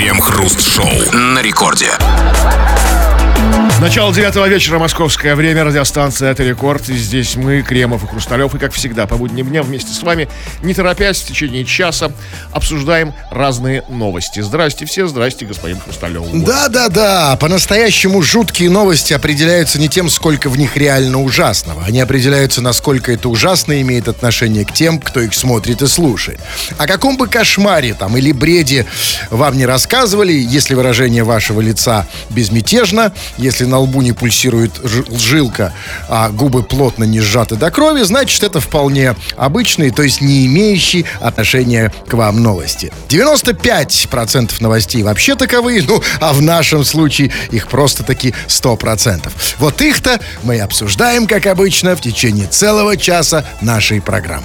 Крем-хруст-шоу на рекорде. Начало 9 вечера, московское время, радиостанция «Это рекорд». И здесь мы, Кремов и Хрусталев. И, как всегда, по будним дням вместе с вами, не торопясь, в течение часа обсуждаем разные новости. Здрасте все, здрасте, господин Хрусталев. Да-да-да, по-настоящему жуткие новости определяются не тем, сколько в них реально ужасного. Они определяются, насколько это ужасно имеет отношение к тем, кто их смотрит и слушает. О каком бы кошмаре там или бреде вам не рассказывали, если выражение вашего лица безмятежно, если на лбу не пульсирует жилка, а губы плотно не сжаты до крови, значит, это вполне обычные, то есть не имеющие отношения к вам новости. 95% новостей вообще таковые, ну, а в нашем случае их просто-таки 100%. Вот их-то мы обсуждаем, как обычно, в течение целого часа нашей программы.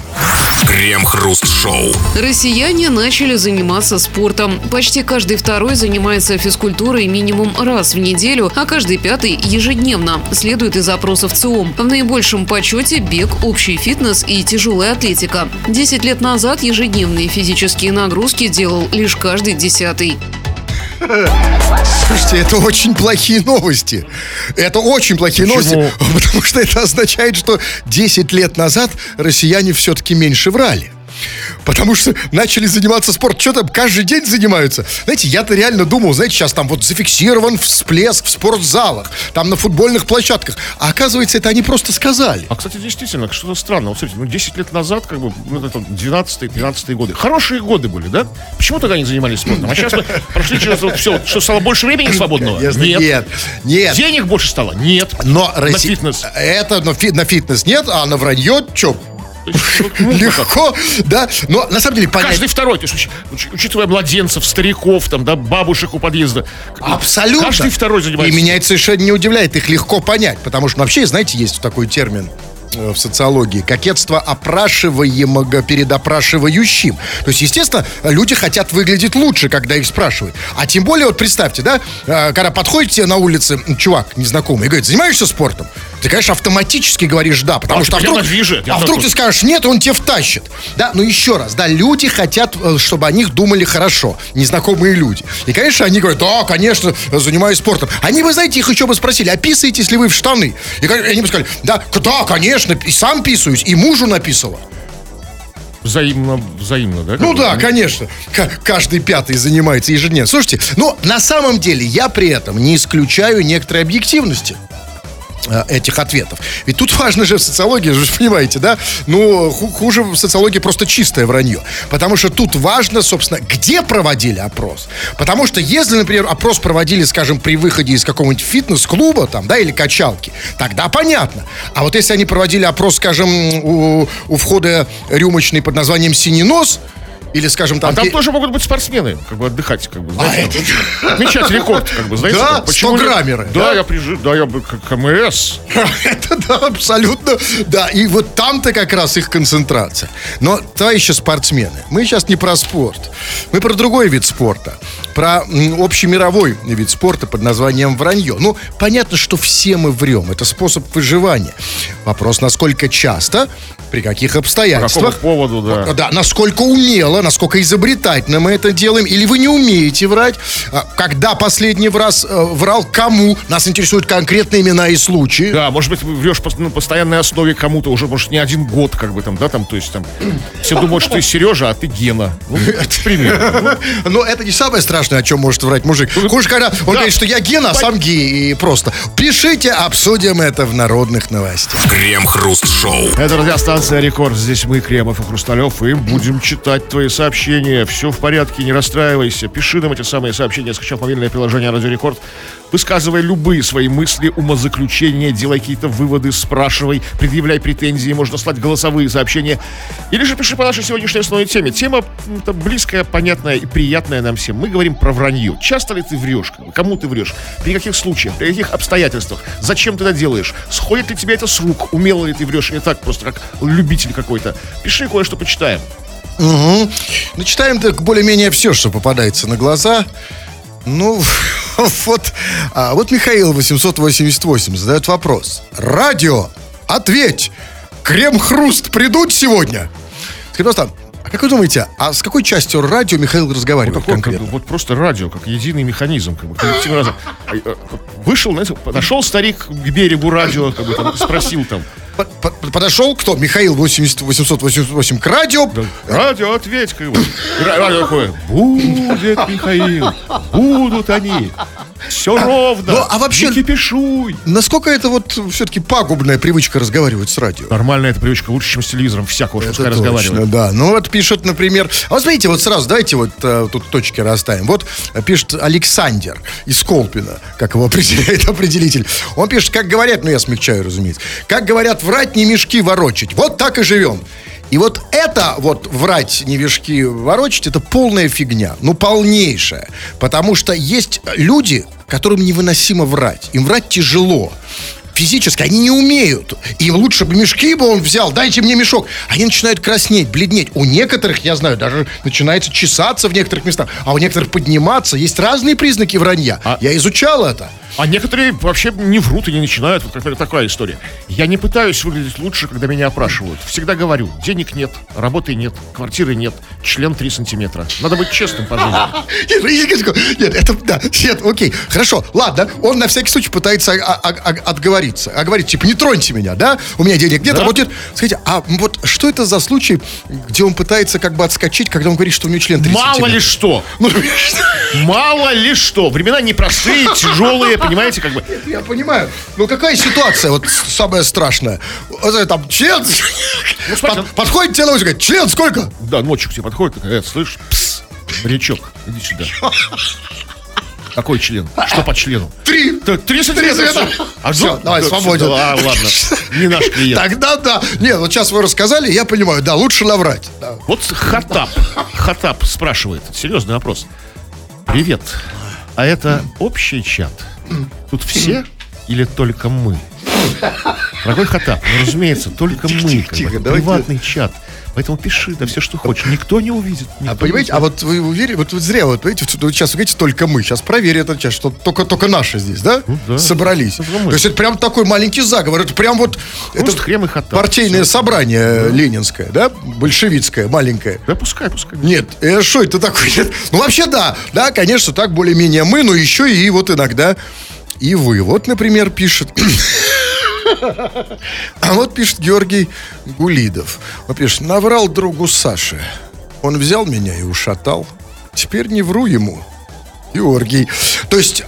Крем-хруст-шоу. Россияне начали заниматься спортом. Почти каждый второй занимается физкультурой минимум раз в неделю, а каждый пятый ежедневно, следует из запросов ЦИОМ. В наибольшем почете бег, общий фитнес и тяжелая атлетика. 10 лет назад ежедневные физические нагрузки делал лишь каждый десятый. Слушайте, это очень плохие новости. Это очень плохие новости, потому что это означает, что 10 лет назад россияне все-таки меньше врали. Потому что начали заниматься спортом. Что там, каждый день занимаются? Знаете, я-то реально думал, знаете, сейчас там вот зафиксирован всплеск в спортзалах, там на футбольных площадках. А оказывается, это они просто сказали. А, кстати, действительно, что-то странно. Вот смотрите, 10 лет назад, как бы, 12-13 годы. Хорошие годы были, да? Почему тогда не занимались спортом? А сейчас мы прошли через вот все. Что, стало больше времени свободного? Нет. Денег больше стало? Нет. Но на фитнес? Это, на фитнес нет, а на вранье, что? Легко, да, но на самом деле понятно. Каждый второй, то есть, учитывая младенцев, стариков, там, да, бабушек у подъезда. Абсолютно. Каждый второй занимается. И меня это совершенно не удивляет, их легко понять, потому что вообще, знаете, есть такой термин в социологии — кокетство опрашиваемого перед опрашивающим. То есть, естественно, люди хотят выглядеть лучше, когда их спрашивают. А тем более, вот представьте, да, когда подходит тебе на улице чувак незнакомый и говорит: занимаешься спортом? Ты, конечно, автоматически говоришь «да», потому что вдруг ты скажешь «нет», он тебя втащит. Да, но еще раз, да, люди хотят, чтобы о них думали хорошо, незнакомые люди. И, конечно, они говорят: да, конечно, занимаюсь спортом. Они, вы знаете, их еще бы спросили: а писаетесь ли вы в штаны? И они бы сказали: да, конечно, и сам писаюсь, и мужу написала. Взаимно, да? Ну да, конечно. Каждый пятый занимается ежедневно. Слушайте, но на самом деле я при этом не исключаю некоторой объективности этих ответов. Ведь тут важно же в социологии, вы же понимаете, да? Ну, хуже в социологии просто чистое вранье. Потому что тут важно, собственно, где проводили опрос. Потому что если, например, опрос проводили, скажем, при выходе из какого-нибудь фитнес-клуба, там, да, или качалки, тогда понятно. А вот если они проводили опрос, скажем, у входа рюмочной под названием «Синенос», или, скажем, там... А там тоже могут быть спортсмены, как бы, отдыхать, как бы, знаете, отмечать рекорд, как бы, знаете. Да, 100-граммеры. Да, я бы как КМС. Это, да, абсолютно, да. И вот там-то как раз их концентрация. Но, товарищи спортсмены, мы сейчас не про спорт. Мы про другой вид спорта. Про общемировой вид спорта под названием вранье. Ну, понятно, что все мы врем. Это способ выживания. Вопрос, насколько часто, при каких обстоятельствах. По какому поводу, да. Да, насколько умело, насколько изобретательно мы это делаем. Или вы не умеете врать. Когда последний раз врал, кому? Нас интересуют конкретные имена и случаи. Да, может быть, врешь на постоянной основе кому-то уже, может, не один год, как бы, там, да, там, то есть, там, все думают, что ты Сережа, а ты Гена. Ну, это пример. Но это не самое страшное, о чем может врать мужик. Хуже, когда он говорит, что я Гена, а сам гей. И просто пишите, обсудим это в народных новостях. Крем-хруст-шоу. Это радиостанция «Рекорд». Здесь мы, Кремов и Хрусталев, и будем читать твои сообщения. Все в порядке, не расстраивайся. Пиши нам эти самые сообщения, скачав мобильное приложение «Радио Рекорд». Высказывай любые свои мысли, умозаключения, делай какие-то выводы, спрашивай, предъявляй претензии, можно слать голосовые сообщения. Или же пиши по нашей сегодняшней основной теме. Тема близкая, понятная и приятная нам всем. Мы говорим про вранье. Часто ли ты врешь? Кому ты врешь? При каких случаях? При каких обстоятельствах? Зачем ты это делаешь? Сходит ли тебе это с рук? Умело ли ты врешь? Не так просто, как любитель какой-то. Пиши, кое-что почитаем. Угу. Ну, читаем так более-менее все, что попадается на глаза. Ну, вот Михаил 888 задает вопрос. Радио, ответь! Крем-хруст придут сегодня? Скажи просто: А как вы думаете, а с какой частью радио Михаил разговаривает конкретно? Вот просто радио, как единый механизм, как бы коллективный разум. Вышел, знаете, подошел старик к берегу радио, как бы там, спросил там. Подошел кто? Михаил 888 к радио. Да. Радио, ответь. Радио такое. Будет, Михаил. Будут они. Все ровно. Ну, а вообще, не кипишуй. Насколько это вот все-таки пагубная привычка разговаривать с радио? Нормальная эта привычка лучше, чем с телевизором. Всякого, что пускай разговаривает. Да. Ну вот пишет, например... А вот смотрите, вот сразу давайте вот тут точки расставим. Вот пишет Александр из Колпина, как его определяет определитель. Он пишет, как говорят, ну я смягчаю, разумеется. Как говорят, врать не мешки ворочать. Вот так и живем. И вот это вот врать не мешки ворочать, это полная фигня. Ну, полнейшая. Потому что есть люди, которым невыносимо врать. Им врать тяжело. Физически они не умеют. Им лучше бы мешки бы он взял, дайте мне мешок. Они начинают краснеть, бледнеть. У некоторых, я знаю, даже начинается чесаться в некоторых местах, а у некоторых подниматься. Есть разные признаки вранья. Я изучал это. А некоторые вообще не врут и не начинают. Вот, например, такая история. Я не пытаюсь выглядеть лучше, когда меня опрашивают. Всегда говорю, денег нет, работы нет, квартиры нет, член 3 сантиметра. Надо быть честным по жизни. Нет, это, да, нет, окей, хорошо, ладно. Он на всякий случай пытается отговорить. А говорит, типа, не троньте меня, да? У меня денег нет, да? Работает. Скажите, а вот что это за случай, где он пытается как бы отскочить, когда он говорит, что у него член 30 сантиметров? Мало ли что! Мало ли что! Времена непростые, тяжелые, понимаете, как бы... Я понимаю. Ну, какая ситуация, вот самая страшная? Там, член... Подходит тебе на улицу, говорит, член сколько? Да, ночью к тебе подходит, слышь, пс, морячок, иди сюда. Какой член? Что по члену? 3 сантиметра. А все, давай, свободен. А, ладно, не наш клиент. Тогда да. Нет, вот сейчас вы рассказали, я понимаю, да, лучше наврать. Да. Вот Хатап спрашивает, серьезный вопрос. Привет, а это общий чат? Тут все или только мы? Дорогой Хатап, ну, разумеется, только мы. Приватный чат. Поэтому пиши, да, все, что хочешь. Никто не увидит. Никто понимаете, не увидит. А вот вы уверены, вот зря, вот видите, вот сейчас вы говорите, только мы. Сейчас проверь этот час, что только наши здесь, да? Ну, да. Собрались. То есть это прям такой маленький заговор. Это прям вот это хрем и хата. Партийное все. Собрание да. Ленинское, да? Большевистское, маленькое. Да, пускай. Нет, что это такое? Нет. Ну, вообще, да, конечно, так более-менее мы, но еще и вот иногда и вы. Вот, например, пишет... А вот пишет Георгий Гулидов. Он пишет, наврал другу Саше. Он взял меня и ушатал. Теперь не вру ему, Георгий. То есть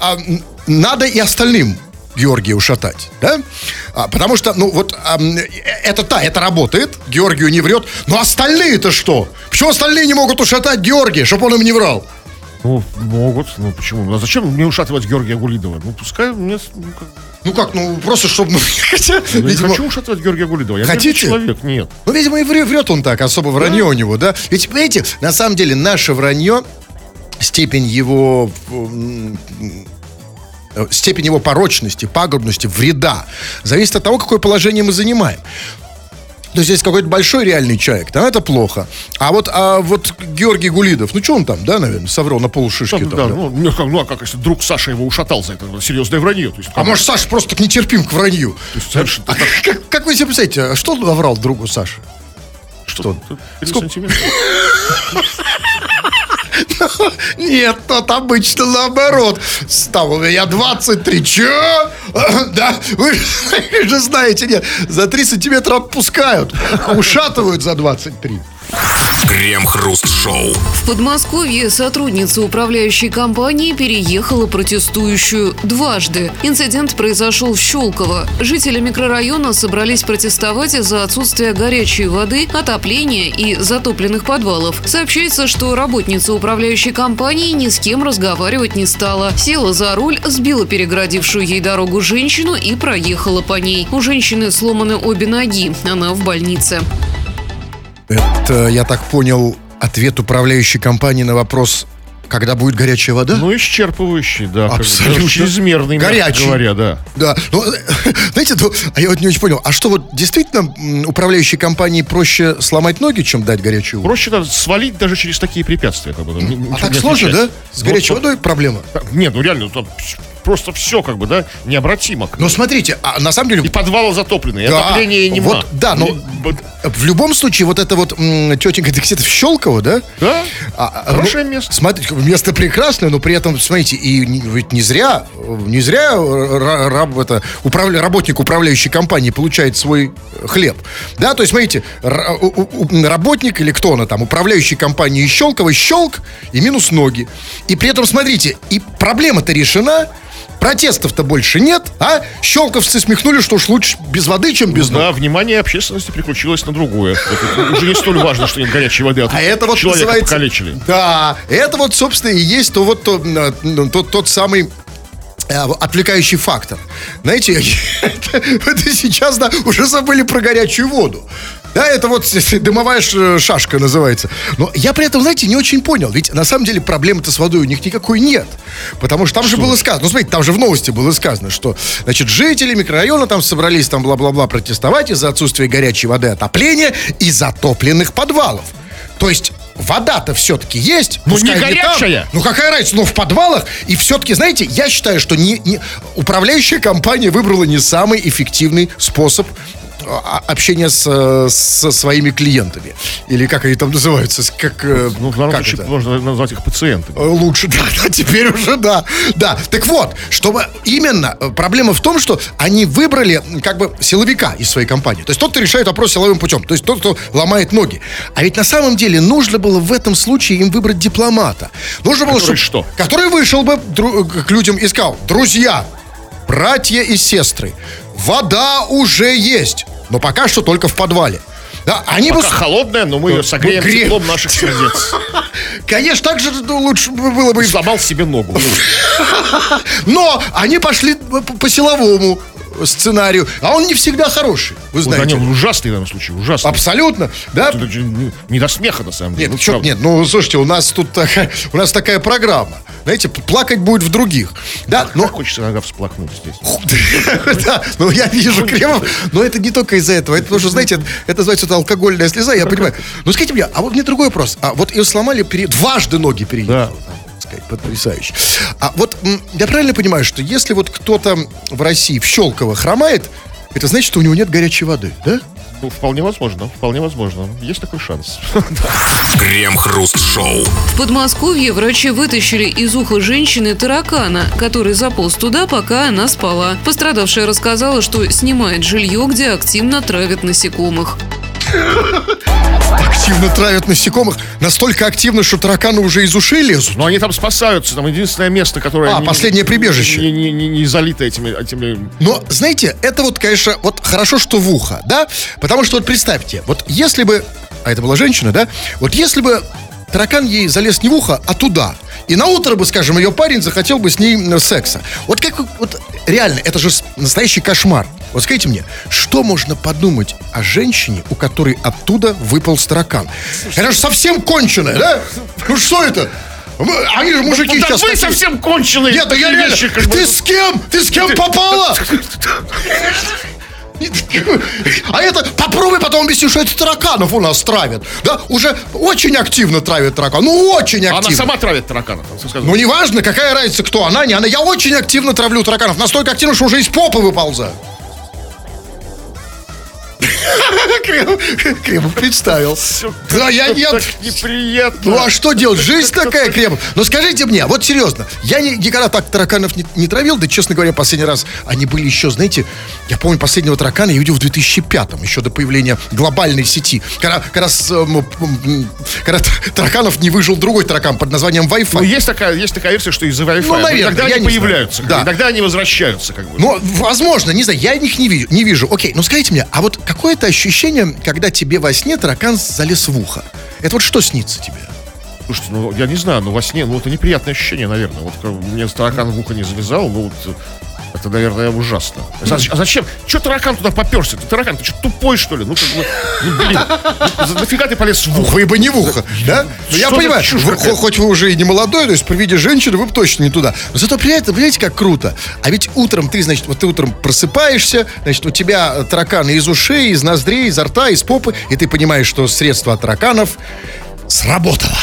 надо и остальным Георгия ушатать, да? Потому что, ну вот, это работает, Георгию не врет. Но остальные-то что? Почему остальные не могут ушатать Георгия, чтобы он им не врал? Ну, могут, ну почему? А зачем мне ушатывать Георгия Гулидова? Ну, пускай мне... Ну, просто, чтобы... Я не хочу ушатывать Георгия Гулидова. Я хотите? Человек, нет. Ну, видимо, и врет он так, особо вранье у него, да? Ведь, понимаете, на самом деле, наше вранье, степень его порочности, пагубности, вреда, зависит от того, какое положение мы занимаем. То есть, если какой-то большой реальный человек, там это плохо. А вот Георгий Гулидов, ну, что он там, да, наверное, соврал на полушишке? Да. Ну, как если друг Саша его ушатал за это серьезное вранье? То есть, может, Саша просто так нетерпим к вранью? То есть, Саша, как вы себе представляете, что он наврал другу Саше? Что он? 3 сантиметра. Нет, тот обычно наоборот. Там, я 23, чё? Да, вы же знаете, нет, за 3 сантиметра отпускают, а ушатывают за 23. Крем-хруст-шоу. В Подмосковье сотрудница управляющей компании переехала протестующую дважды. Инцидент произошел в Щелково. Жители микрорайона собрались протестовать из-за отсутствия горячей воды, отопления и затопленных подвалов. Сообщается, что работница управляющей компании ни с кем разговаривать не стала. Села за руль, сбила перегородившую ей дорогу женщину и проехала по ней. У женщины сломаны обе ноги. Она в больнице. Это, я так понял, ответ управляющей компании на вопрос, когда будет горячая вода? Ну, исчерпывающий, да. Абсолютно. Чрезмерный, горячий, говоря, да. Да. Ну, знаете, я вот не очень понял, а что, вот действительно управляющей компании проще сломать ноги, чем дать горячую воду? Проще свалить даже через такие препятствия. А так сложно, да? С горячей водой проблема? Нет, ну реально, там... Просто все, как бы, да, необратимо. Но смотрите, а на самом деле... И подвалы затоплены, и отопления нема. Вот, да, но В любом случае, вот эта вот тетенька где-то в Щелково, да? Да, хорошее место. Смотрите, место прекрасное, но при этом, смотрите, и ведь не зря работник управляющей компании получает свой хлеб. Да, то есть, смотрите, работник или кто она там, управляющей компанией Щелково, щелк и минус ноги. И при этом, смотрите, и проблема-то решена, протестов-то больше нет, а щелковцы смехнули, что уж лучше без воды, чем без ног. Да, внимание общественности переключилось на другое. Это уже не столь важно, что нет горячей воды, а это вот человека называется... покалечили. Да, это вот, собственно, и есть тот самый... отвлекающий фактор. Знаете, это сейчас, да, уже забыли про горячую воду. Да, это вот дымовая шашка называется. Но я при этом, знаете, не очень понял. Ведь на самом деле проблемы-то с водой у них никакой нет. Потому что там же было сказано, ну смотрите, там же в новости было сказано, что, значит, жители микрорайона там собрались там бла-бла-бла протестовать из-за отсутствия горячей воды, отопления и затопленных подвалов. То есть вода-то все-таки есть. Ну, не горячая. Там, ну, какая разница, но в подвалах. И все-таки, знаете, я считаю, что управляющая компания выбрала не самый эффективный способ общения со своими клиентами. Или как они там называются? Как, ну, в данном случае можно назвать их пациентами. Лучше, да, теперь уже, да. Да, так вот, чтобы именно проблема в том, что они выбрали как бы силовика из своей компании. То есть тот, кто решает вопрос силовым путем. То есть тот, кто ломает ноги. А ведь на самом деле нужно было в этом случае им выбрать дипломата. Нужно было, который вышел бы к людям и сказал: друзья, братья и сестры, вода уже есть, но пока что только в подвале. Да, они пока холодная, но мы ее согреем теплом наших сердец. Конечно, так же лучше было бы... Сломал себе ногу. Но они пошли по силовому сценарию, а он не всегда хороший, вы знаете. Он ужасный в данном случае, ужасный. Абсолютно, да? Не до смеха, на самом деле. Нет, слушайте, у нас такая программа. Знаете, плакать будет в других. Да, но... Хочется иногда всплакнуть здесь. Да, но я вижу Кремов, но это не только из-за этого. Это потому что, знаете, это называется алкогольная слеза, я понимаю. Ну, скажите мне, а вот мне другой вопрос. А вот ее сломали, дважды ноги переехали. Потрясающе. А вот я правильно понимаю, что если вот кто-то в России в Щелково хромает, это значит, что у него нет горячей воды, да? Ну, вполне возможно. Есть такой шанс. Крем-хруст-шоу. В Подмосковье врачи вытащили из уха женщины таракана, который заполз туда, пока она спала. Пострадавшая рассказала, что снимает жилье, где активно травят насекомых. Активно травят насекомых. Настолько активно, что тараканы уже из ушей лезут. Но они там спасаются. Там единственное место, которое... последнее прибежище. Не залито этими... Но, знаете, это вот, конечно, вот хорошо, что в ухо, да? Потому что вот представьте, вот если бы... А это была женщина, да? Вот если бы таракан ей залез не в ухо, а туда... И наутро бы, скажем, ее парень захотел бы с ней секса. Вот как... Вот реально, это же настоящий кошмар. Вот скажите мне, что можно подумать о женщине, у которой оттуда выпал таракан? Это же совсем конченая, да? Ну что это? Они же мужики сейчас... Да вы такие... совсем конченые. Нет, да я реально... Ты с кем? Ты с кем попала? А это попробуй потом объяснить, что это тараканов у нас травят. Да, уже очень активно травят тараканов. Ну, очень активно. Она сама травит тараканов. Ну, неважно, какая разница, кто она, не она. Я очень активно травлю тараканов. Настолько активно, что уже из попы выползают. Кремов представил. Да, я нет. Так неприятно. Ну, а что делать? Жизнь такая, Кремов. Но скажите мне, вот серьезно, я никогда так тараканов не травил, да, честно говоря, последний раз они были еще, знаете, я помню, последнего таракана я видел в 2005-м, еще до появления глобальной сети. Когда тараканов не выжил другой таракан под названием Wi-Fi. Ну, есть такая версия, что из-за Wi-Fi. Ну, наверное, тогда они появляются. Да. Иногда они возвращаются, как бы. Ну, возможно, не знаю, я их не вижу. Окей, ну скажите мне, а вот какое-то ощущение, когда тебе во сне таракан залез в ухо. Это вот что снится тебе? Слушайте, ну я не знаю, но во сне, ну это неприятное ощущение, наверное. Вот мне таракан в ухо не залезал, но вот это, наверное, ужасно. А зачем? Че таракан туда поперся? Ты таракан, ты что, тупой, что ли? Ну, как бы, ну блин, нафига ты полез в ухо? Вы бы не в ухо, да? Ну, я понимаю, хоть вы уже и не молодой, то есть при виде женщины вы бы точно не туда. Но зато, понимаете, как круто. А ведь утром ты, значит, вот ты утром просыпаешься, значит, у тебя тараканы из ушей, из ноздрей, изо рта, из попы, и ты понимаешь, что средство от тараканов сработало.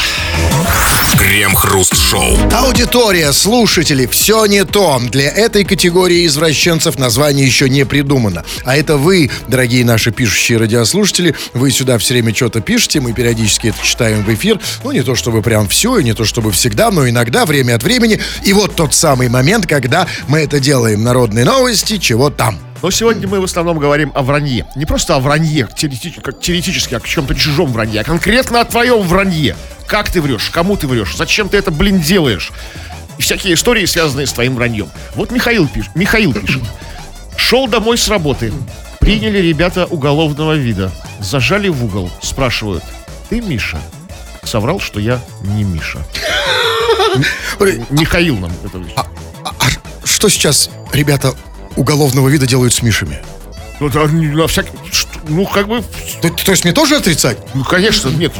Крем-хруст-шоу. Аудитория, слушатели, все не то. Для этой категории извращенцев название еще не придумано. А это вы, дорогие наши пишущие радиослушатели. Вы сюда все время что-то пишете, мы периодически это читаем в эфир. Ну, не то чтобы прям все, и не то чтобы всегда, но иногда, время от времени. И вот тот самый момент, когда мы это делаем. Народные новости, чего там. Но сегодня мы в основном говорим о вранье. Не просто о вранье, теоретически, а о чем-то чужом вранье, а конкретно о твоем вранье. Как ты врешь, кому ты врешь, зачем ты это, блин, делаешь. И всякие истории, связанные с твоим враньем. Вот Михаил пишет. Шел домой с работы. Приняли ребята уголовного вида. Зажали в угол. Спрашивают: ты Миша? Соврал, что я не Миша. Михаил нам это говорит. А что сейчас, ребята, уголовного вида делают с Мишами? Ну, да, на всякий... Ну, как бы... То есть мне тоже отрицать? Ну, конечно, нет.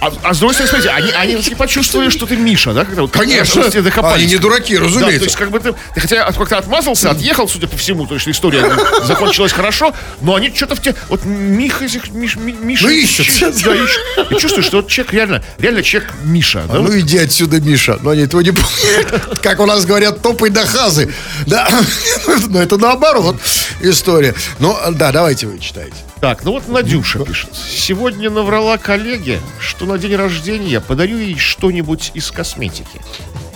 А с другой стороны, смотрите, они не почувствовали, что ты Миша, да? Когда, конечно. Они не дураки, разумеется. Да, то есть, как бы ты хотя как-то отмазался, отъехал, судя по всему, то есть история закончилась хорошо, но они что-то в тебе... Вот Миша... Ну, ищут. Да, ищут. И чувствуешь, что вот человек реально человек Миша. Да? Ну, иди отсюда, Миша. Но они этого не помнят. Как у нас говорят, топай до хазы. Да, но это наоборот история. Ну, да, давайте вы читайте. Так, ну вот Надюша пишет. Сегодня наврала коллеге, что на день рождения подарю ей что-нибудь из косметики.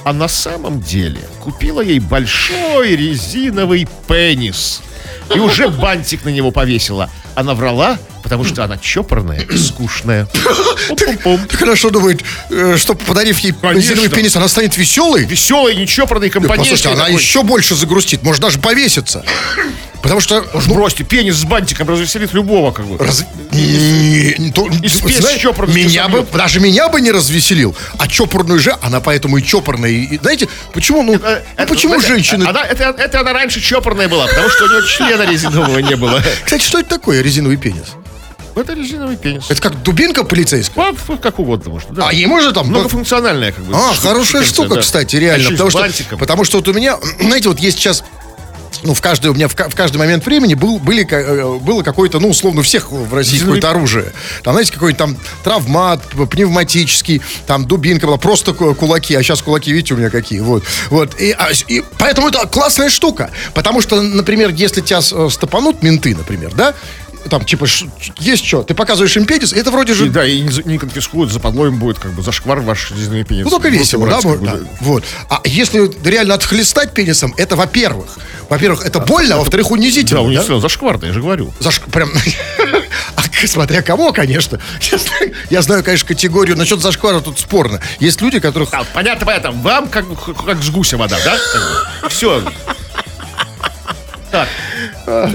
А на самом деле купила ей большой резиновый пенис. И уже бантик на него повесила. Она врала, потому что она чопорная и скучная. Ты хорошо думает, что подарив ей резиновый пенис, она станет веселой? Веселой, не чопорной, компанейской. Послушайте, она еще больше загрустит, может даже повеситься. Потому что... Уж бросьте, пенис с бантиком развеселит любого, как бы. Даже меня бы не развеселил. А чопорную же, она поэтому и чопорная. И, знаете, почему, ну, почему женщины... Это она раньше чопорная была, потому что у нее члена резинового не было. Кстати, что это такое, резиновый пенис? Это резиновый пенис. Это как дубинка полицейская? Как угодно можно. Да. А ей можно там... Многофункциональная, как бы. А, хорошая штука, да. Кстати, реально. Потому что вот у меня, знаете, вот есть сейчас... Ну, у меня в каждый момент времени было какое-то, ну, условно, у всех в России какое-то оружие. Там, знаете, какой-нибудь там травмат, пневматический, там дубинка была, просто кулаки. А сейчас кулаки, видите, у меня какие. Вот. И поэтому это классная штука. Потому что, например, если тебя стопанут менты, например, да, там, типа, есть что? Ты показываешь им пенис, это вроде же... И, да, и не конфискуют, западло им будет, как бы, за шквар ваш резиновый пенис. Ну, только весело, да? Вот. А если реально отхлестать пенисом, это, во-первых, это больно, а во-вторых, унизительно. Да, унизительно, да? За шквар, да, я же говорю. Прям... Смотря кого, конечно. Я знаю, конечно, категорию. Насчет зашквара тут спорно. Есть люди, которых... Да, понятно. Вам как с гуся вода, да? Все... Так.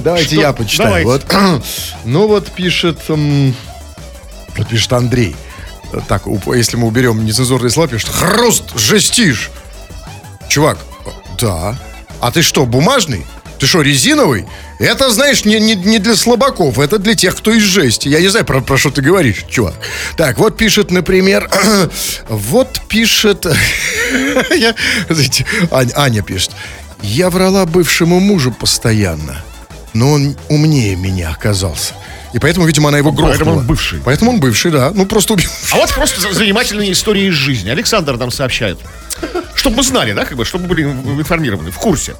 Давайте я почитаю. Давайте. Вот. Ну вот пишет Андрей. Так, если мы уберем нецензурные слова, пишет: Хруст, жестишь. Чувак, да. А ты что, бумажный? Ты что, резиновый? Это, знаешь, не для слабаков, это для тех, кто из жести. Я не знаю, про что ты говоришь, чувак. Так, вот пишет, например... Аня пишет. Я врала бывшему мужу постоянно, но он умнее меня оказался. И поэтому, видимо, она его грохнула. Поэтому он бывший. Да. Ну, просто убил. А вот просто занимательные истории из жизни. Александр нам сообщает. Чтобы мы знали, да, как бы, чтобы были информированы, в курсе.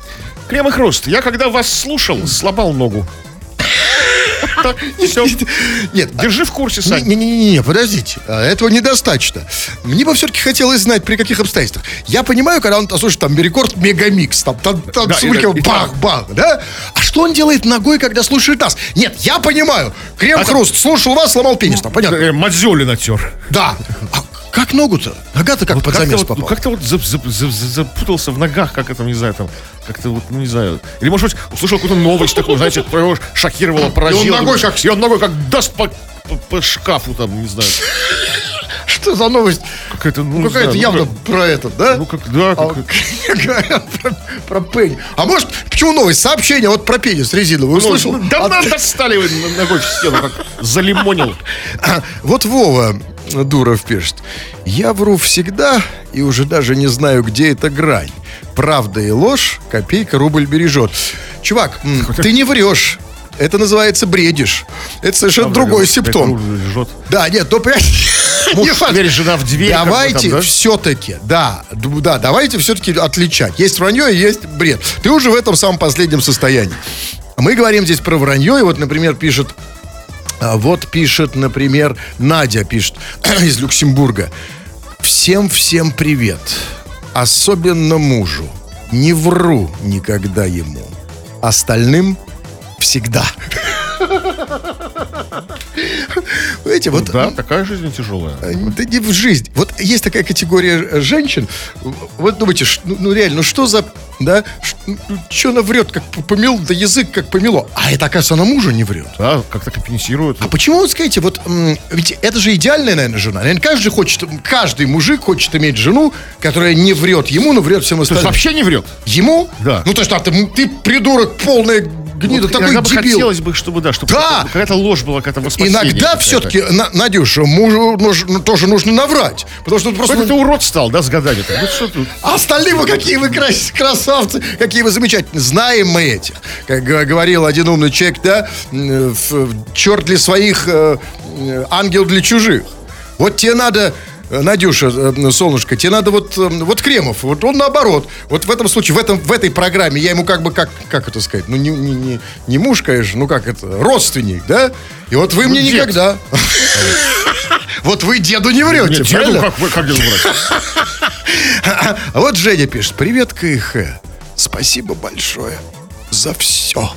Крем и Хруст, я когда вас слушал, сломал ногу. Так, все. Нет, держи в курсе, Сань. Не, подождите. Этого недостаточно. Мне бы все-таки хотелось знать, при каких обстоятельствах. Я понимаю, когда он, слушай, там рекорд мегамикс, там да, сумка, бах-бах, да? А что он делает ногой, когда слушает нас? Нет, я понимаю. Крем-хруст, слушал вас, сломал пенис, там, понятно. Мозоли натер. Да. Как ногу-то? Нога-то как вот под замес попала? Как-то вот запутался в ногах, как это, не знаю, там, как-то вот, не знаю. Или, может быть, услышал какую-то новость такую, знаете, которая его шокировала, поразила. И он ногой как даст по шкафу там, не знаю. Что за новость? Какая-то, ну, какая-то явно про это, да? Ну, как, да. Про пенис. А может, почему новость? Сообщение вот про пенис резиновый услышал? Давно достали вы ногой в стену, как залимонил. Вот Вова Дуров пишет. Я вру всегда и уже даже не знаю, где эта грань. Правда и ложь, копейка рубль бережет. Чувак, ты не врешь. Это называется бредишь. Это совершенно другой симптом. Да, нет, но понимаешь... Муж в дверь, жена в дверь. Давайте все-таки, да, давайте все-таки отличать. Есть вранье и есть бред. Ты уже в этом самом последнем состоянии. Мы говорим здесь про вранье, и вот, например, пишет, например, Надя пишет из Люксембурга. Всем-всем привет. Особенно мужу. Не вру никогда ему. Остальным всегда. Видите, вот, да, такая жизнь тяжелая. Да не в жизнь. Вот есть такая категория женщин. Вот думаете, реально, что за... Да? Что она врет, как помело, да язык как помело. А это, оказывается, она мужу не врет. Да, как-то компенсирует. А почему, вот скажите, вот ведь это же идеальная, наверное, жена. Наверное, каждый мужик хочет иметь жену, которая не врет ему, но врет всем остальным. То есть вообще не врет? Ему? Да. Ну, то есть, ты придурок, полная гнида, вот, такой дебил. Хотелось бы, чтобы какая-то ложь была, какая-то воспоминание. Иногда все-таки, Надюша, мужу тоже нужно наврать. Потому что просто... Ты урод стал, да, с годами. А остальные вы какие вы красавцы. Какие вы замечательные. Знаем мы этих. Как говорил один умный человек, да? Черт для своих, ангел для чужих. Вот тебе надо, Надюша, солнышко, тебе надо вот Кремов. Вот он наоборот. Вот в этом случае, в этой программе я ему как это сказать? Ну, не муж, конечно, ну как это? Родственник, да? И вот вы мне никогда. Вот вы деду не врете, правильно? Как деду врать? А вот Женя пишет. Привет, КХ. Спасибо большое за все.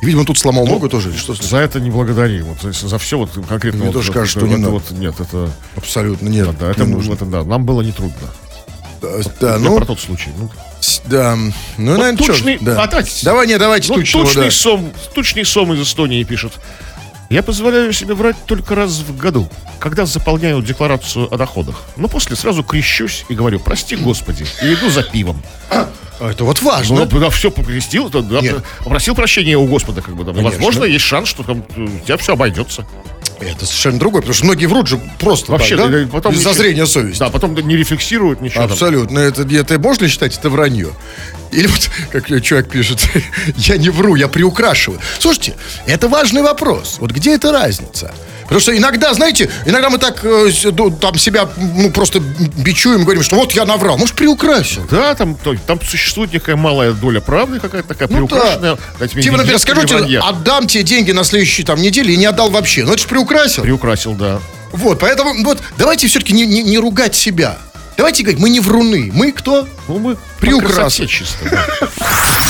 И, видимо, тут сломал ногу тоже. Или что? За это не благодари. Вот, за все вот конкретно. Мне тоже кажется, что не надо. Нет, это... Абсолютно нет. Да, это нужно. Это, да, нам было нетрудно. Да, ну... Про тот случай. Да. Ну, вот, наверное, тучный... Да. Давайте тучного. Тучный сом из Эстонии пишет. Я позволяю себе врать только раз в году, когда заполняю декларацию о доходах. Но после сразу крещусь и говорю, прости, Господи, и иду за пивом. А это вот важно. Ну, когда все покрестил, попросил прощения у Господа, как бы там. Возможно, есть шанс, что там у тебя все обойдется. Это совершенно другое, потому что многие врут же просто вообще, так, да? Потом без зазрения совести. Да, потом не рефлексируют ничего. Абсолютно. Это можно считать, это вранье. Или вот, как человек пишет, я не вру, я приукрашиваю. Слушайте, это важный вопрос. Вот где эта разница? Потому что иногда, знаете, мы так там себя просто бичуем, говорим, что вот я наврал, может, приукрасил. Да, там существует некая малая доля правды какая-то такая приукрашенная. Да. Типа, например, скажите, отдам тебе деньги на следующей неделе и не отдал вообще. Ну, это же приукрасил. Приукрасил, да. Вот, поэтому вот давайте все-таки не ругать себя. Давайте говорить, мы не вруны. Мы кто? Ну, мы приукрасили.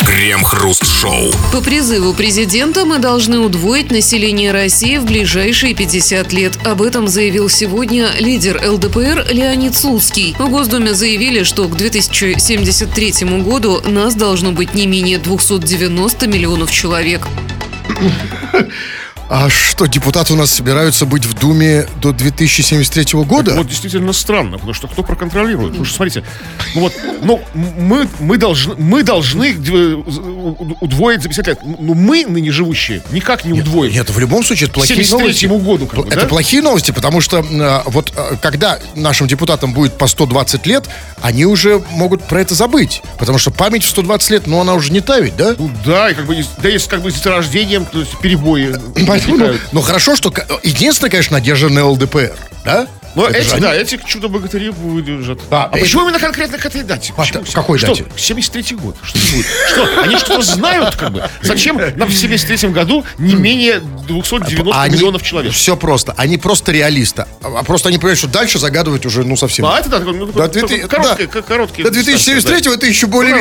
Крем-хруст-шоу. По призыву президента мы должны удвоить население России в ближайшие 50 лет. Об этом заявил сегодня лидер ЛДПР Леонид Слуцкий. В Госдуме заявили, что к 2073 году нас должно быть не менее 290 миллионов человек. А что, депутаты у нас собираются быть в Думе до 2073 года? Вот действительно странно, потому что кто проконтролирует? Потому что, смотрите, мы должны удвоить за 50 лет. Но мы, ныне живущие, никак не удвоим. Нет, в любом случае, это плохие новости. Году, как бы, это плохие новости, потому что когда нашим депутатам будет по 120 лет, они уже могут про это забыть. Потому что память в 120 лет, она уже не та ведь, да? Ну да, и как бы, да, есть как бы с рождением, то есть перебои... Ну, хорошо, что единственная, конечно, надежда на ЛДПР, да? Но эти чудо-богатыри будут держать. А почему именно конкретно к этой дате? Какой дате? 73-й год. Что будет? Что? Они что-то знают, как бы? Зачем нам в 73-м году не менее 290 миллионов человек? Все просто. Они просто реалисты. Просто они понимают, что дальше загадывать уже, совсем. А это короткий. До 2073-го это еще более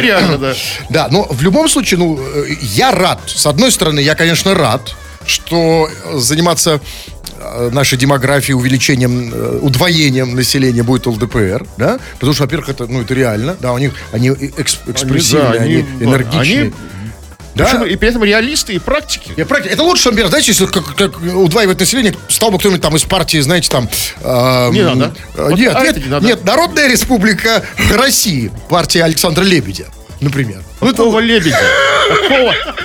реально, да. Да, но в любом случае, я рад. С одной стороны, я, конечно, рад, что заниматься... нашей демографии, увеличением, удвоением населения будет ЛДПР, да? Потому что, во-первых, это реально, да, у них они экспрессивные, они энергичные. Да? Причем, и при этом реалисты и практики. Это лучше, что, например, знаете, если как удваивать население, стал бы кто-нибудь там из партии, знаете, там... не надо. Нет, Народная Республика России, партия Александра Лебедя, например. Какого лебедя?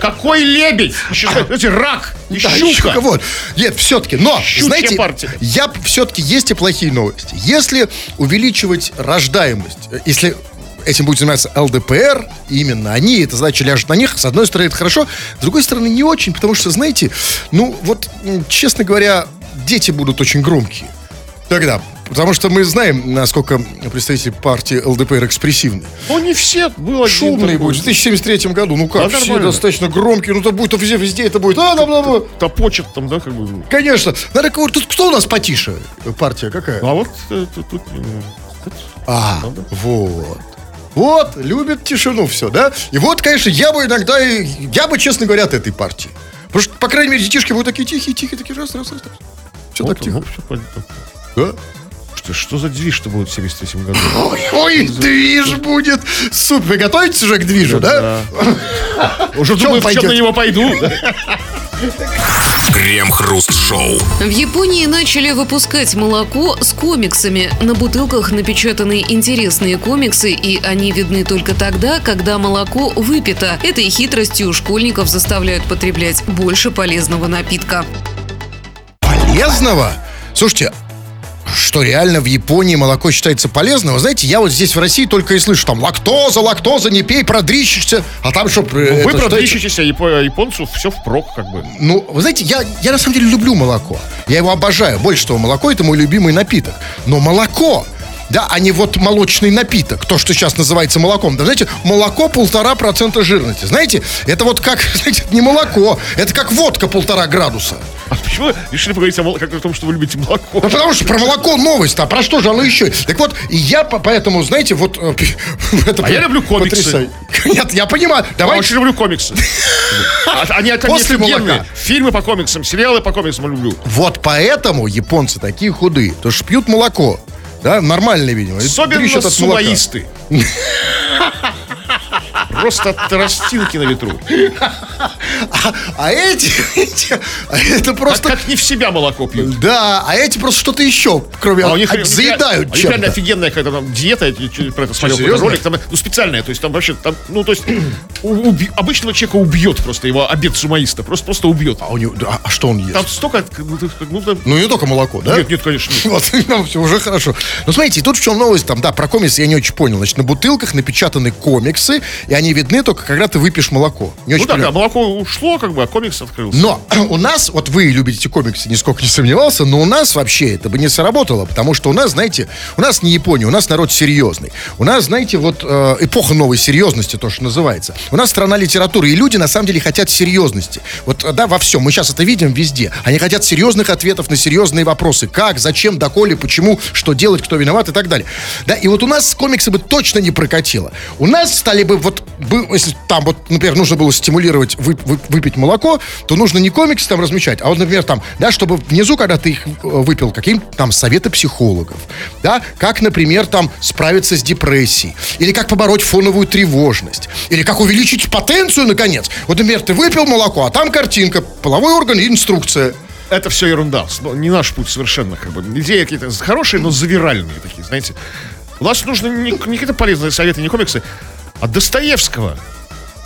Какой лебедь? Знаете, рак, щука. Вот. Нет, все-таки, но, знаете, все-таки есть и плохие новости. Если увеличивать рождаемость, если этим будет заниматься ЛДПР, именно они, это значит, ляжет на них. С одной стороны, это хорошо, с другой стороны, не очень, потому что, знаете, честно говоря, дети будут очень громкие. Тогда, потому что мы знаем, насколько представители партии ЛДПР экспрессивны. Но не все. Был шумный будет. В 2073 году, ну как, да, все достаточно громкие. Ну то будет, то везде это будет. Топочет там, да, как бы. Конечно. Надо кого-то, кто у нас потише? Партия какая? А вот тут... Вот. Вот, любит тишину все, да? И вот, конечно, я бы, честно говоря, от этой партии. Потому что, по крайней мере, детишки будут такие тихие, такие раз. Все вот так тихо. Да? Что за движ-то будет в 73-м году? Ой, движ будет! Супер, вы готовитесь уже к движу, да? Уже думаю, в чем на него пойду. Крем-хруст-шоу. В Японии начали выпускать молоко с комиксами. На бутылках напечатаны интересные комиксы, и они видны только тогда, когда молоко выпито. Этой хитростью школьников заставляют потреблять больше полезного напитка. Полезного? Слушайте, что реально в Японии молоко считается полезным? Вы знаете, я вот здесь в России только и слышу, там, лактоза, не пей, продрищешься. А там что? Вы продрищетесь, а японцу все впрок, как бы. Ну, вы знаете, я на самом деле люблю молоко. Я его обожаю. Больше того, молоко — это мой любимый напиток. Но молоко, да, а не вот молочный напиток, то, что сейчас называется молоком. Да, знаете, молоко 1,5% жирности. Знаете, это вот как, знаете, не молоко, это как водка 1,5 градуса. А почему решили поговорить о том, что вы любите молоко? Да потому что про молоко новость, а про что же оно еще? Так вот, и я поэтому, знаете, вот... А я люблю комиксы. Нет, я понимаю. Я очень люблю комиксы. Они после молока. Фильмы по комиксам, сериалы по комиксам люблю. Вот поэтому японцы такие худые, потому что пьют молоко. Да, нормально, видимо. Особенно сумаисты. Просто от тростинки на ветру. А эти... Это просто... Как не в себя молоко пьют. Да, а эти просто что-то еще, кроме... А у них заедают чем-то. У них реально офигенная какая-то там диета. Я про это смотрел какой-то ролик. Там, ну, специальная, то есть там вообще... Там, ну, то есть обычного человека убьет просто его обед сумаиста. Просто убьет. А у него... А что он ест? Там столько... Ну, не только молоко, да? Нет, конечно. Вот, все, уже хорошо. Ну, смотрите, тут в чем новость там, да, про комиксы я не очень понял. Значит, на бутылках напечатаны комиксы, и они видны только, когда ты выпьешь молоко. Не очень да, молоко ушло, как бы, а комикс открылся. Но у нас, вот вы любите комиксы, нисколько не сомневался, но у нас вообще это бы не сработало, потому что у нас, знаете, у нас не Япония, у нас народ серьезный. У нас, знаете, вот эпоха новой серьезности, то, что называется. У нас страна литературы, и люди, на самом деле, хотят серьезности. Вот, да, во всем. Мы сейчас это видим везде. Они хотят серьезных ответов на серьезные вопросы. Как, зачем, доколе, почему, что делать, кто виноват и так далее. Да, и вот у нас комиксы бы точно не прокатило. У нас стали бы, вот, если там, вот, например, нужно было стимулировать выпить молоко, то нужно не комиксы там размечать, а вот, например, там, да, чтобы внизу, когда ты их выпил, какие-нибудь там советы психологов, да, как, например, там, справиться с депрессией, или как побороть фоновую тревожность, или как увеличить потенцию, наконец. Вот, например, ты выпил молоко, а там картинка, половой орган и инструкция. Это все ерунда, не наш путь совершенно, как бы. Идеи какие-то хорошие, но завиральные такие, знаете. У нас нужны не какие-то полезные советы, не комиксы, от Достоевского.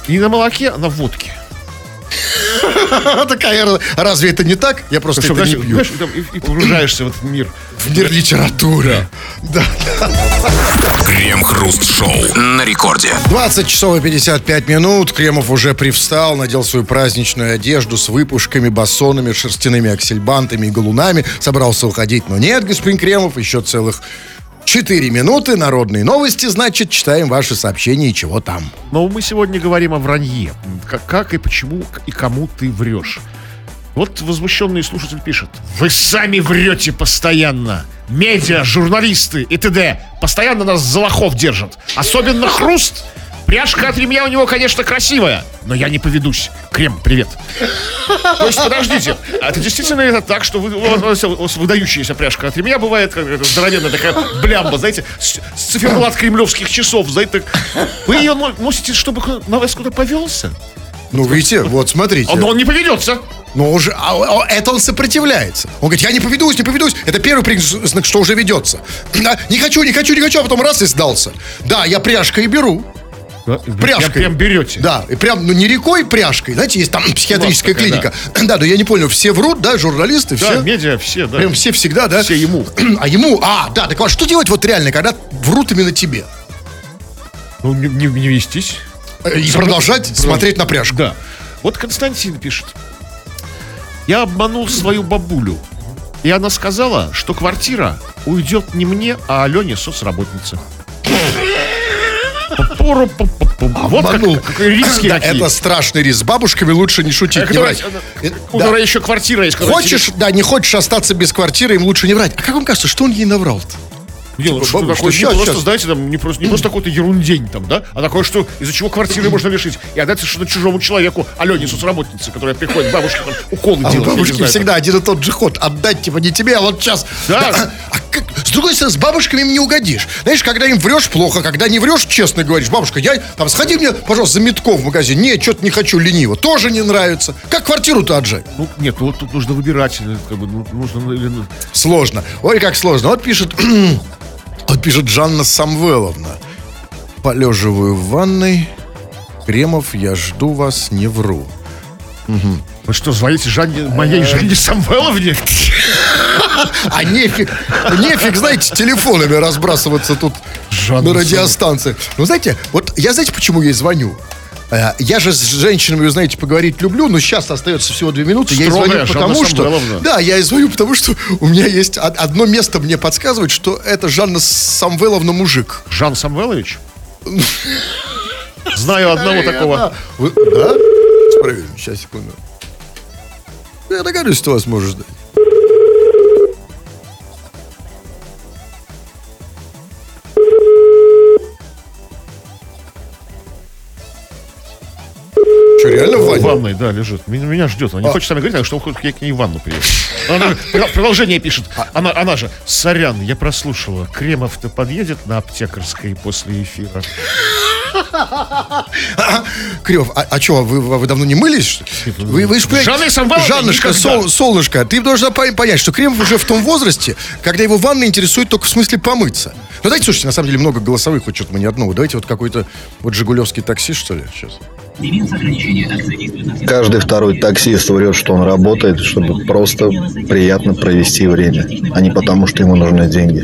Не на молоке, а на водке. Разве это не так? Я просто это не пью. И погружаешься в этот мир. В мир литературы. Да. Крем-хруст-шоу на рекорде. 20 часов и 55 минут. Кремов уже привстал, надел свою праздничную одежду с выпушками, басонами, шерстяными аксельбантами и галунами. Собрался уходить, но нет, господин Кремов, еще целых 4 минуты, народные новости, значит, читаем ваши сообщения и чего там. Но мы сегодня говорим о вранье. Как и почему и кому ты врешь. Вот возмущенный слушатель пишет. Вы сами врете постоянно. Медиа, журналисты и т.д. постоянно нас за лохов держат. Особенно Хруст. Пряжка от ремня у него, конечно, красивая, но я не поведусь. Крем, привет. То есть, подождите, это действительно это так, что у вас выдающаяся пряжка от ремня бывает, здоровенная такая блямба, знаете, с циферблат кремлевских часов, знаете, так. Вы ее носите, чтобы на вас куда повелся? Ну, видите, вот смотрите. Но он не поведется. Но уже, это он сопротивляется. Он говорит, я не поведусь. Это первый признак, что уже ведется. Не хочу, а потом раз и сдался. Да, я пряжкой беру. Пряжкой. Прям берете. Да, и прям, ну не рекой, пряжкой. Знаете, есть там психиатрическая клиника. Да, но я не понял, все врут, да, журналисты, да, все. Да, медиа, все, да. Прям все всегда, да. Все ему. Так вот, что делать вот реально, когда врут именно тебе? Ну, не вестись. И продолжать смотреть на пряжку. Да. Вот Константин пишет. Я обманул свою бабулю. И она сказала, что квартира уйдет не мне, а Алене, соцработнице. Вот как риски какие. Это страшный риск. С бабушками лучше не шутить, не врать. У Нора еще квартира есть. Хочешь, да, не хочешь остаться без квартиры, им лучше не врать. А как вам кажется, что он ей наврал-то? Дело, типа, что просто, знаете, там, не просто какой-то ерундень там, да, а такое, что из-за чего квартиры можно лишить. И отдать совершенно чужому человеку, Алене, соцработнице, которая приходит, бабушке там уколы делает. А у бабушки всегда один и тот же ход. Отдать, типа, не тебе, а вот сейчас. Да. А как? С другой стороны, с бабушками им не угодишь. Знаешь, когда им врешь, плохо. Когда не врешь, честно говоришь: бабушка, я там, сходи мне, пожалуйста, за метком в магазин. Нет, что-то не хочу, лениво. Тоже не нравится. Как квартиру-то отжать? Ну, нет, ну вот тут нужно выбирать. Как бы, нужно... Сложно. Ой, как сложно. Вот пишет... Вот пишет Жанна Самвеловна. Полеживаю в ванной. Кремов, я жду вас, не вру. Угу. Вы что, звоните Жанне, моей Жанне Самвеловне? А нефиг, знаете, телефонами разбрасываться тут на радиостанции. Ну, знаете, вот я, знаете, почему ей звоню? Я же с женщинами, знаете, поговорить люблю, но сейчас остается всего 2 минуты. Строгая, я звоню, потому что... Да, я звоню, потому что у меня есть... Одно место мне подсказывает, что это Жанна Самвеловна мужик. Жан Самвелович? Знаю одного такого. Да? Проверим, сейчас, секунду. Я догадываюсь, что вас может ждать. Реально в ванной, да, лежит. Меня ждет. Она не хочет с нами говорить, а что я к ней в ванну приеду. Она продолжение пишет. Она же: сорян, я прослушала. Кремов-то подъедет на Аптекарской после эфира. Кремов, а что, вы давно не мылись? Вы же понимаете, Жаннышка, солнышко, ты должна понять, что Кремов уже в том возрасте, когда его ванна интересует только в смысле помыться. Ну, давайте, слушайте, на самом деле много голосовых, хоть что-то мы не одного. Давайте вот какой-то вот жигулевский таксист, что ли, сейчас. Каждый второй таксист врет, что он работает, чтобы просто приятно провести время, а не потому, что ему нужны деньги.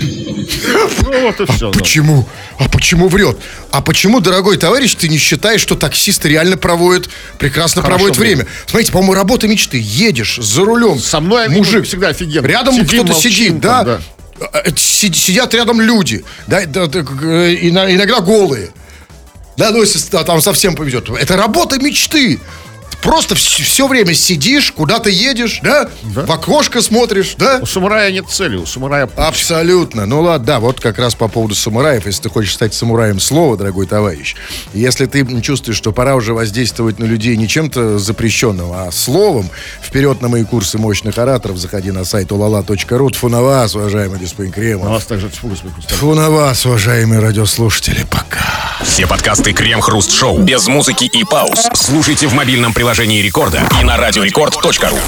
Почему? А почему врет? А почему, дорогой товарищ, ты не считаешь, что таксисты реально прекрасно проводят время? Смотрите, по-моему, работа мечты. Едешь за рулем. Со мной мужик всегда офигенно. Рядом кто-то сидит, да? Сидят рядом люди, да, иногда голые. Да, ну если там совсем повезет. Это работа мечты. Просто все время сидишь, куда-то едешь, да? В окошко смотришь, да? У самурая нет цели, у самурая... Путь. Абсолютно. Ну ладно, да, вот как раз по поводу самураев. Если ты хочешь стать самураем слова, дорогой товарищ, если ты чувствуешь, что пора уже воздействовать на людей не чем-то запрещенным, а словом, вперед на мои курсы мощных ораторов, заходи на сайт ulala.ru. Тфу на вас, уважаемый господин Кремов. На вас также тфу, господин Хрусталев. Тфу на вас, уважаемые радиослушатели, пока. Все подкасты Крем-Хруст-Шоу без музыки и пауз слушайте в мобильном приложении Рекорда и на радиорекорд.ру.